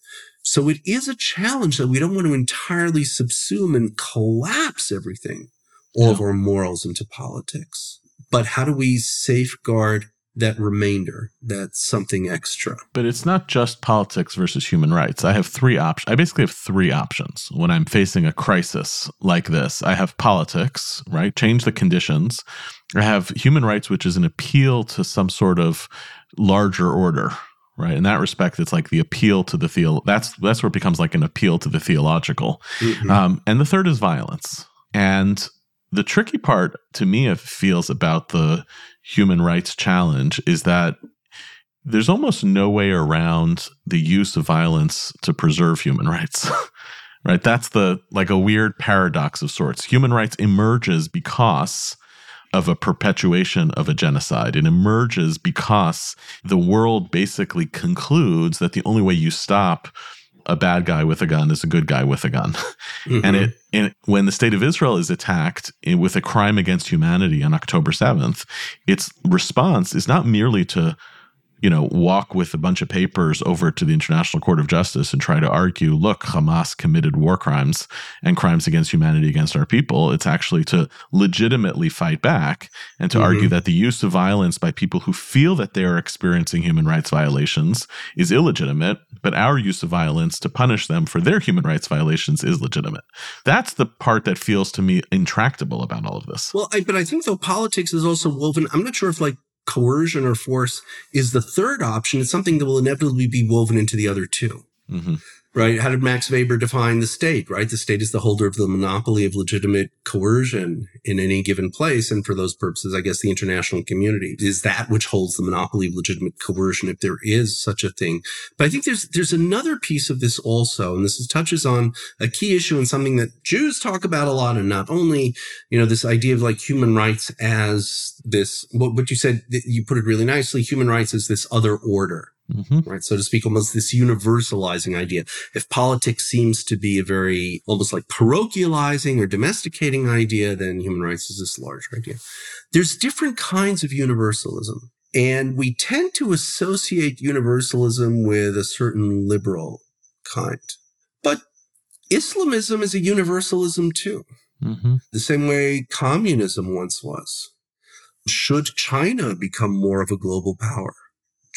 So it is a challenge that we don't want to entirely subsume and collapse everything, all no. of our morals into politics. But how do we safeguard that remainder, that something extra? But it's not just politics versus human rights. I have three options. I basically have three options when I'm facing a crisis like this. I have politics, right? Change the conditions. I have human rights, which is an appeal to some sort of larger order. Right. In that respect, it's like the appeal to the theo- – that's that's where it becomes like an appeal to the theological. Mm-hmm. Um, and the third is violence. And the tricky part to me it feels about the human rights challenge is that there's almost no way around the use of violence to preserve human rights. Right. That's the like a weird paradox of sorts. Human rights emerges because – of a perpetuation of a genocide. It emerges because the world basically concludes that the only way you stop a bad guy with a gun is a good guy with a gun. Mm-hmm. And it, and when the state of Israel is attacked with a crime against humanity on October seventh, its response is not merely to, you know, walk with a bunch of papers over to the International Court of Justice and try to argue, look, Hamas committed war crimes and crimes against humanity against our people. It's actually to legitimately fight back and to mm-hmm. argue that the use of violence by people who feel that they are experiencing human rights violations is illegitimate, but our use of violence to punish them for their human rights violations is legitimate. That's the part that feels to me intractable about all of this. Well, I, but I think, though, politics is also woven – I'm not sure if like – coercion or force is the third option. It's something that will inevitably be woven into the other two, mm-hmm. right? How did Max Weber define the state, right? The state is the holder of the monopoly of legitimate coercion in any given place. And for those purposes, I guess the international community is that which holds the monopoly of legitimate coercion, if there is such a thing. But I think there's there's another piece of this also, and this is, touches on a key issue and something that Jews talk about a lot, and not only, you know, this idea of like human rights as this, what, what you said, you put it really nicely, human rights is this other order. Mm-hmm. Right, so to speak, almost this universalizing idea. If politics seems to be a very almost like parochializing or domesticating idea, then human rights is this larger idea. There's different kinds of universalism, and we tend to associate universalism with a certain liberal kind. But Islamism is a universalism too, mm-hmm. the same way communism once was. Should China become more of a global power?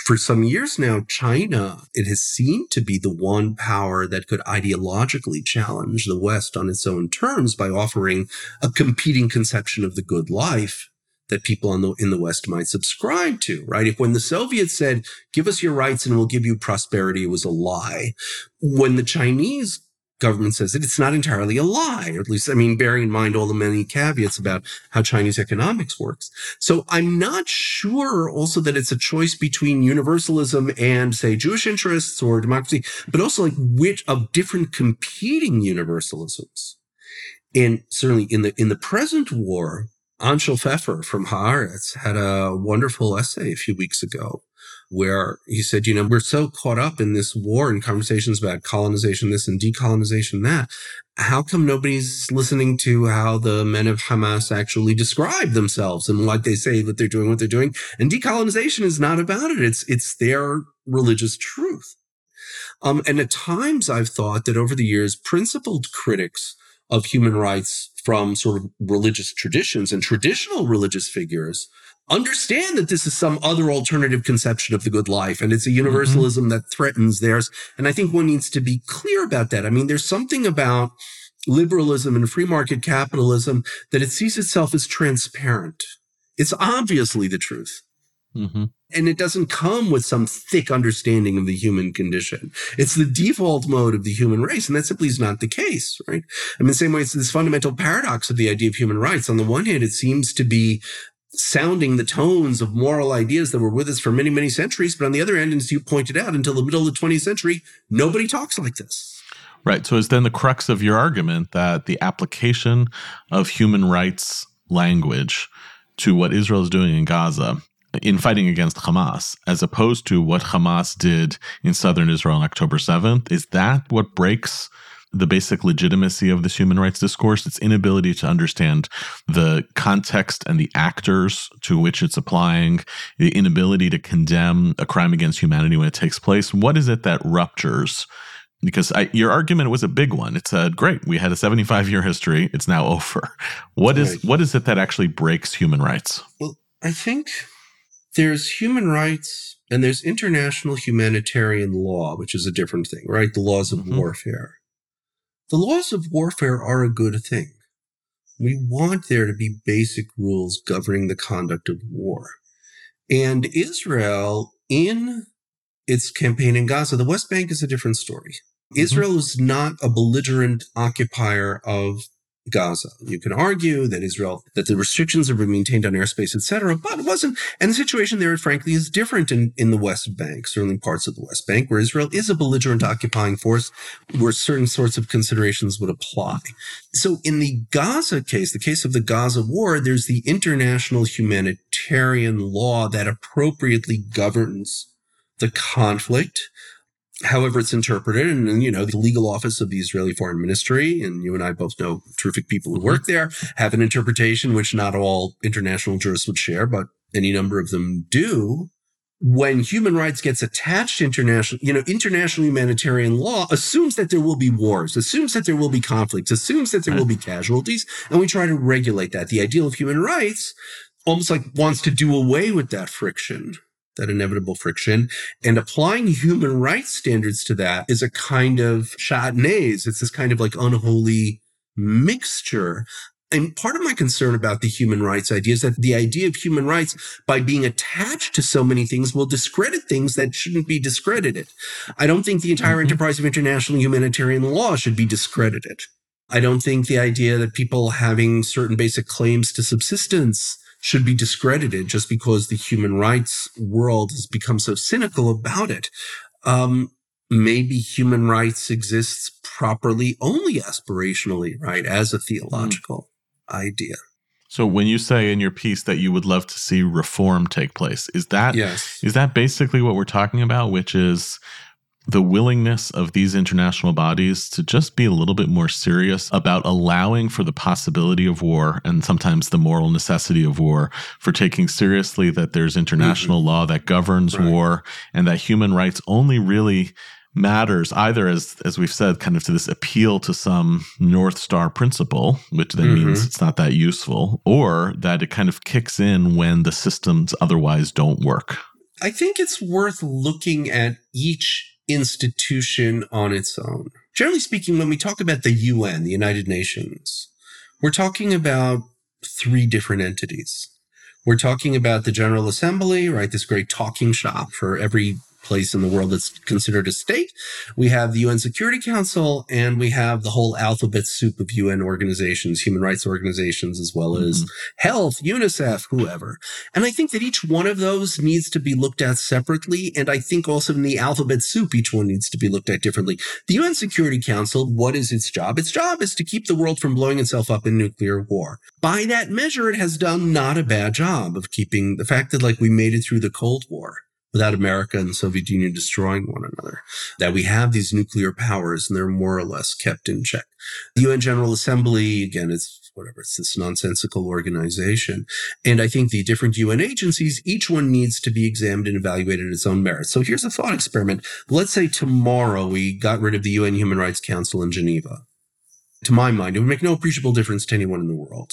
For some years now, China, it has seemed to be the one power that could ideologically challenge the West on its own terms by offering a competing conception of the good life that people on the, in the West might subscribe to, right? If when the Soviets said, give us your rights and we'll give you prosperity, it was a lie. When the Chinese government says that, it's not entirely a lie, or at least, I mean, bearing in mind all the many caveats about how Chinese economics works. So I'm not sure also that it's a choice between universalism and, say, Jewish interests or democracy, but also like which of different competing universalisms. And certainly in the in the present war, Anshel Pfeffer from Haaretz had a wonderful essay a few weeks ago, where he said, you know, we're so caught up in this war and conversations about colonization this and decolonization that. How come nobody's listening to how the men of Hamas actually describe themselves and what they say, what they're doing, what they're doing? And decolonization is not about it. It's it's their religious truth. Um, and at times I've thought that over the years, principled critics of human rights from sort of religious traditions and traditional religious figures understand that this is some other alternative conception of the good life, and it's a universalism mm-hmm. that threatens theirs. And I think one needs to be clear about that. I mean, there's something about liberalism and free market capitalism that it sees itself as transparent. It's obviously the truth. Mm-hmm. And it doesn't come with some thick understanding of the human condition. It's the default mode of the human race, and that simply is not the case, right? I mean, the same way it's this fundamental paradox of the idea of human rights. On the one hand, it seems to be sounding the tones of moral ideas that were with us for many, many centuries. But on the other hand, as you pointed out, until the middle of the twentieth century, nobody talks like this. Right. So it's then the crux of your argument that the application of human rights language to what Israel is doing in Gaza in fighting against Hamas, as opposed to what Hamas did in southern Israel on October seventh? Is that what breaks the basic legitimacy of this human rights discourse, its inability to understand the context and the actors to which it's applying, the inability to condemn a crime against humanity when it takes place? What is it that ruptures? Because I, your argument was a big one. It said, great, we had a seventy-five-year history. It's now over. What is, right. what is it that actually breaks human rights? Well, I think there's human rights and there's international humanitarian law, which is a different thing, right? The laws of mm-hmm. warfare. The laws of warfare are a good thing. We want there to be basic rules governing the conduct of war. And Israel, in its campaign in Gaza, the West Bank is a different story. Mm-hmm. Israel is not a belligerent occupier of Gaza. You can argue that Israel, that the restrictions have been maintained on airspace, et cetera, but it wasn't. And the situation there, frankly, is different in, in the West Bank, certainly parts of the West Bank, where Israel is a belligerent occupying force, where certain sorts of considerations would apply. So in the Gaza case, the case of the Gaza war, there's the international humanitarian law that appropriately governs the conflict, however it's interpreted, and, you know, the legal office of the Israeli Foreign Ministry, and you and I both know terrific people who work there, have an interpretation which not all international jurists would share, but any number of them do. When human rights gets attached to international, you know, international humanitarian law assumes that there will be wars, assumes that there will be conflicts, assumes that there will be casualties, and we try to regulate that. The ideal of human rights almost like wants to do away with that friction, that inevitable friction, and applying human rights standards to that is a kind of shatnez. It's this kind of like unholy mixture. And part of my concern about the human rights idea is that the idea of human rights, by being attached to so many things, will discredit things that shouldn't be discredited. I don't think the entire mm-hmm. enterprise of international humanitarian law should be discredited. I don't think the idea that people having certain basic claims to subsistence should be discredited just because the human rights world has become so cynical about it. Um, maybe human rights exists properly only aspirationally, right, as a theological mm. idea. So when you say in your piece that you would love to see reform take place, is that yes. is that basically what we're talking about, which is the willingness of these international bodies to just be a little bit more serious about allowing for the possibility of war and sometimes the moral necessity of war, for taking seriously that there's international mm-hmm. law that governs right. war, and that human rights only really matters either, as as we've said, kind of to this appeal to some North Star principle, which then mm-hmm. means it's not that useful, or that it kind of kicks in when the systems otherwise don't work. I think it's worth looking at each institution on its own. Generally speaking, when we talk about the U N, the United Nations, we're talking about three different entities. We're talking about the General Assembly, right? This great talking shop for every place in the world that's considered a state. We have the U N Security Council, and we have the whole alphabet soup of U N organizations, human rights organizations, as well as mm-hmm. health, UNICEF, whoever. And I think that each one of those needs to be looked at separately. And I think also in the alphabet soup, each one needs to be looked at differently. The U N Security Council, what is its job? Its job is to keep the world from blowing itself up in nuclear war. By that measure, it has done not a bad job of keeping the fact that, like, we made it through the Cold War without America and the Soviet Union destroying one another, that we have these nuclear powers and they're more or less kept in check. The U N General Assembly, again, it's whatever, it's this nonsensical organization. And I think the different U N agencies, each one needs to be examined and evaluated at its own merits. So here's a thought experiment. Let's say tomorrow we got rid of the U N Human Rights Council in Geneva. To my mind, it would make no appreciable difference to anyone in the world.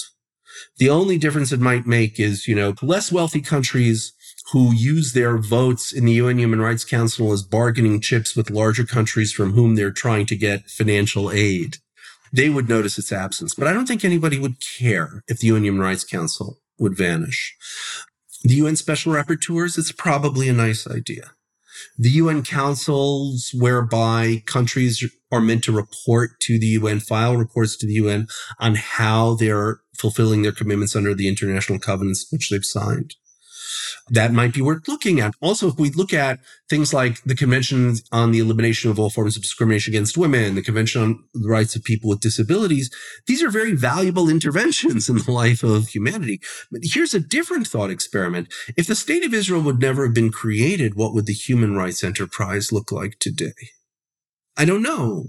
The only difference it might make is, you know, less wealthy countries who use their votes in the U N Human Rights Council as bargaining chips with larger countries from whom they're trying to get financial aid. They would notice its absence. But I don't think anybody would care if the U N Human Rights Council would vanish. The U N Special Rapporteurs, it's probably a nice idea. The U N councils whereby countries are meant to report to the U N, file reports to the U N on how they're fulfilling their commitments under the international covenants which they've signed. that might be worth looking at. Also, if we look at things like the Convention on the Elimination of All Forms of Discrimination Against Women, the Convention on the Rights of People with Disabilities, these are very valuable interventions in the life of humanity. But here's a different thought experiment. If the State of Israel would never have been created, what would the human rights enterprise look like today? I don't know,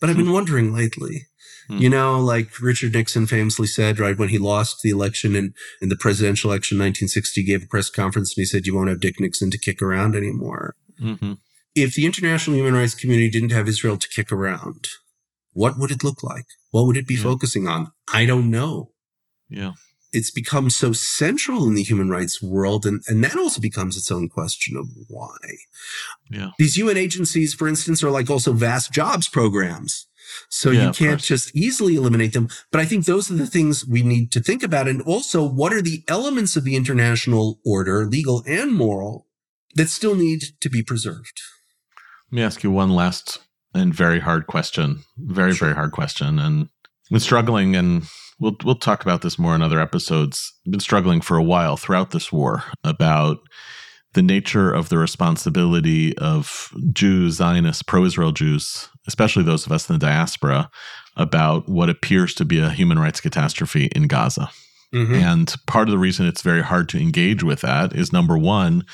but I've been wondering lately. You know, like Richard Nixon famously said, right, when he lost the election in, in the presidential election in nineteen sixty, he gave a press conference and he said, you won't have Dick Nixon to kick around anymore. Mm-hmm. If the international human rights community didn't have Israel to kick around, what would it look like? What would it be yeah. focusing on? I don't know. Yeah. It's become so central in the human rights world, and, and that also becomes its own question of why. Yeah. These U N agencies, for instance, are like also vast jobs programs. So yeah, you can't just easily eliminate them. But I think those are the things we need to think about. And also, what are the elements of the international order, legal and moral, that still need to be preserved? Let me ask you one last and very hard question. Very, sure. very hard question. And I've been struggling, and we'll we'll talk about this more in other episodes. I've been struggling for a while throughout this war about the nature of the responsibility of Jews, Zionists, pro-Israel Jews, especially those of us in the diaspora, about what appears to be a human rights catastrophe in Gaza. Mm-hmm. And part of the reason it's very hard to engage with that is, number one,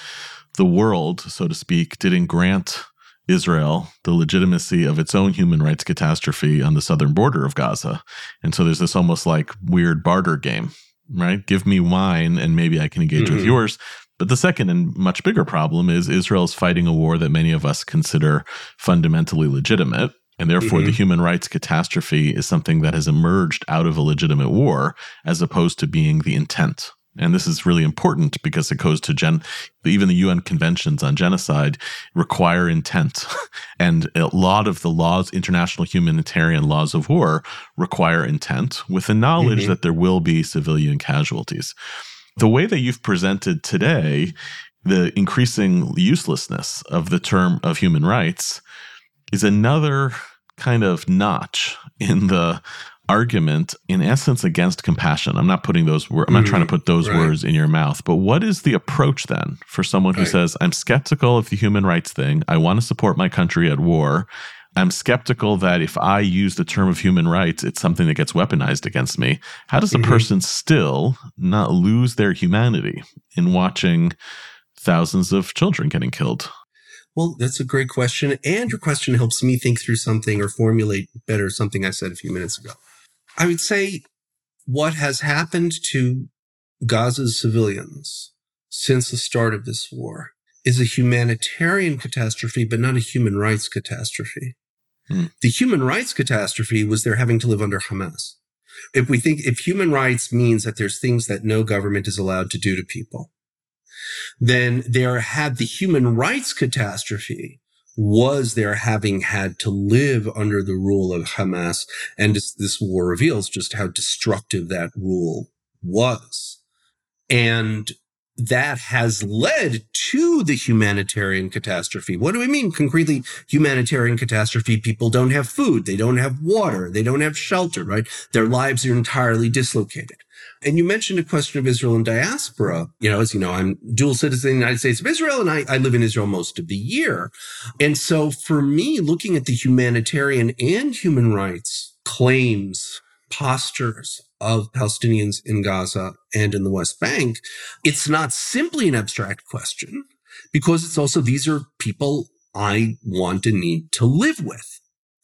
the world, so to speak, didn't grant Israel the legitimacy of its own human rights catastrophe on the southern border of Gaza. And so there's this almost like weird barter game, right? Give me mine and maybe I can engage mm-hmm. with yours. But the second and much bigger problem is Israel's fighting a war that many of us consider fundamentally legitimate, and therefore mm-hmm. the human rights catastrophe is something that has emerged out of a legitimate war as opposed to being the intent. And this is really important because it goes to gen- even the U N conventions on genocide require intent. And a lot of the laws, international humanitarian laws of war, require intent with the knowledge mm-hmm. that there will be civilian casualties. The way that you've presented today, the increasing uselessness of the term of human rights is another kind of notch in the argument, in essence, against compassion. I'm not putting those words, I'm not mm-hmm. trying to put those right. words in your mouth, but what is the approach then for someone who right. says, I'm skeptical of the human rights thing, I want to support my country at war, I'm skeptical that if I use the term of human rights, it's something that gets weaponized against me. How does a mm-hmm. person still not lose their humanity in watching thousands of children getting killed? Well, that's a great question. And your question helps me think through something or formulate better something I said a few minutes ago. I would say what has happened to Gaza's civilians since the start of this war is a humanitarian catastrophe, but not a human rights catastrophe. Mm. The human rights catastrophe was their having to live under Hamas. If we think, if human rights means that there's things that no government is allowed to do to people, then there had the human rights catastrophe was their having had to live under the rule of Hamas. And this, this war reveals just how destructive that rule was. And that has led to the humanitarian catastrophe. What do we mean concretely? Humanitarian catastrophe, people don't have food, they don't have water, they don't have shelter, right? Their lives are entirely dislocated. And you mentioned a question of Israel and diaspora. You know, as you know, I'm dual citizen of the United States of Israel, and I, I live in Israel most of the year. And so for me, looking at the humanitarian and human rights claims, postures of Palestinians in Gaza and in the West Bank, it's not simply an abstract question, because it's also, these are people I want and need to live with.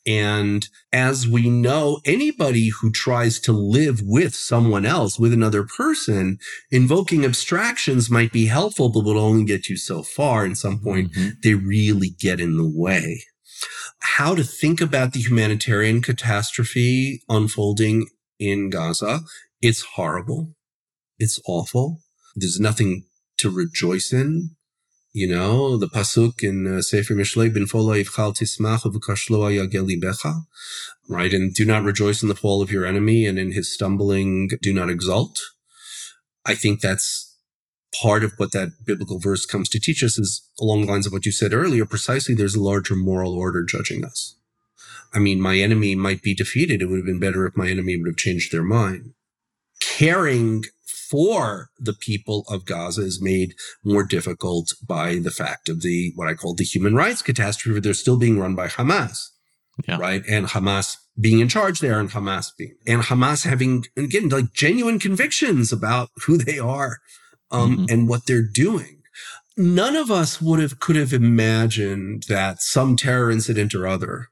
And as we know, anybody who tries to live with someone else, with another person, invoking abstractions might be helpful, but will only get you so far. At some point, mm-hmm. they really get in the way. How to think about the humanitarian catastrophe unfolding in Gaza. It's horrible. It's awful. There's nothing to rejoice in. You know, the pasuk in Sefer Mishlei, Benfola yivchal tismach u'v'kash lo hayagel libecha, right? And do not rejoice in the fall of your enemy, and in his stumbling do not exult. I think that's part of what that biblical verse comes to teach us is along the lines of what you said earlier. Precisely, there's a larger moral order judging us. I mean, my enemy might be defeated. It would have been better if my enemy would have changed their mind. Caring for the people of Gaza is made more difficult by the fact of the what I call the human rights catastrophe. They're still being run by Hamas, yeah. right? And Hamas being in charge there, and Hamas being and Hamas having again like genuine convictions about who they are um, mm-hmm. and what they're doing. None of us would have could have imagined that some terror incident or other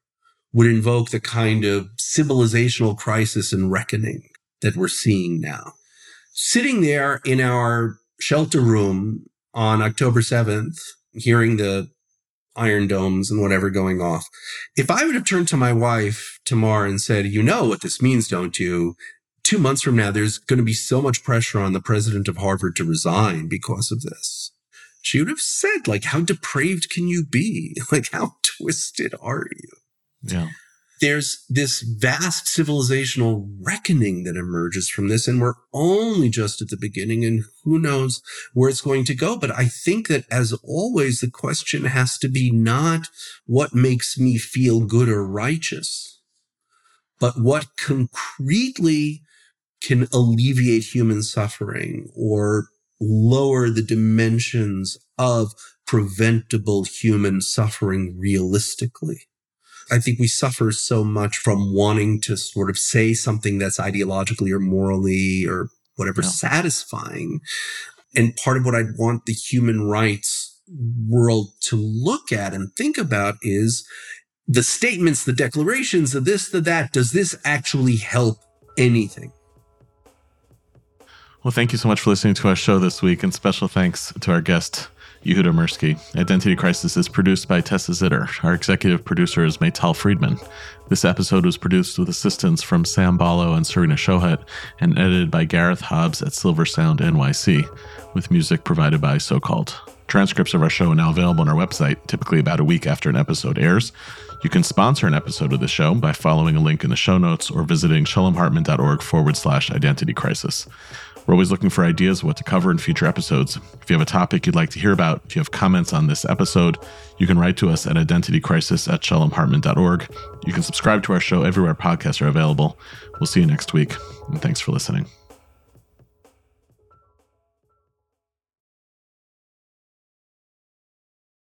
would invoke the kind of civilizational crisis and reckoning that we're seeing now. Sitting there in our shelter room on October seventh, hearing the Iron Domes and whatever going off, if I would have turned to my wife, Tamar, and said, you know what this means, don't you? Two months from now, there's going to be so much pressure on the president of Harvard to resign because of this. She would have said, like, how depraved can you be? Like, how twisted are you? Yeah. There's this vast civilizational reckoning that emerges from this, and we're only just at the beginning, and who knows where it's going to go. But I think that, as always, the question has to be not what makes me feel good or righteous, but what concretely can alleviate human suffering or lower the dimensions of preventable human suffering realistically. I think we suffer so much from wanting to sort of say something that's ideologically or morally or whatever yeah. satisfying. And part of what I'd want the human rights world to look at and think about is the statements, the declarations, the this, the that. Does this actually help anything? Well, thank you so much for listening to our show this week, and special thanks to our guest, Yehuda Mirsky. Identity Crisis is produced by Tessa Zitter. Our executive producer is Maytal Friedman. This episode was produced with assistance from Sam Ballo and Serena Shohat, and edited by Gareth Hobbs at Silver Sound N Y C, with music provided by So Called. Transcripts of our show are now available on our website, typically about a week after an episode airs. You can sponsor an episode of the show by following a link in the show notes or visiting shalom hartman dot org forward slash identity crisis. We're always looking for ideas of what to cover in future episodes. If you have a topic you'd like to hear about, if you have comments on this episode, you can write to us at identity crisis at shalom hartman dot org. You can subscribe to our show everywhere podcasts are available. We'll see you next week, and thanks for listening.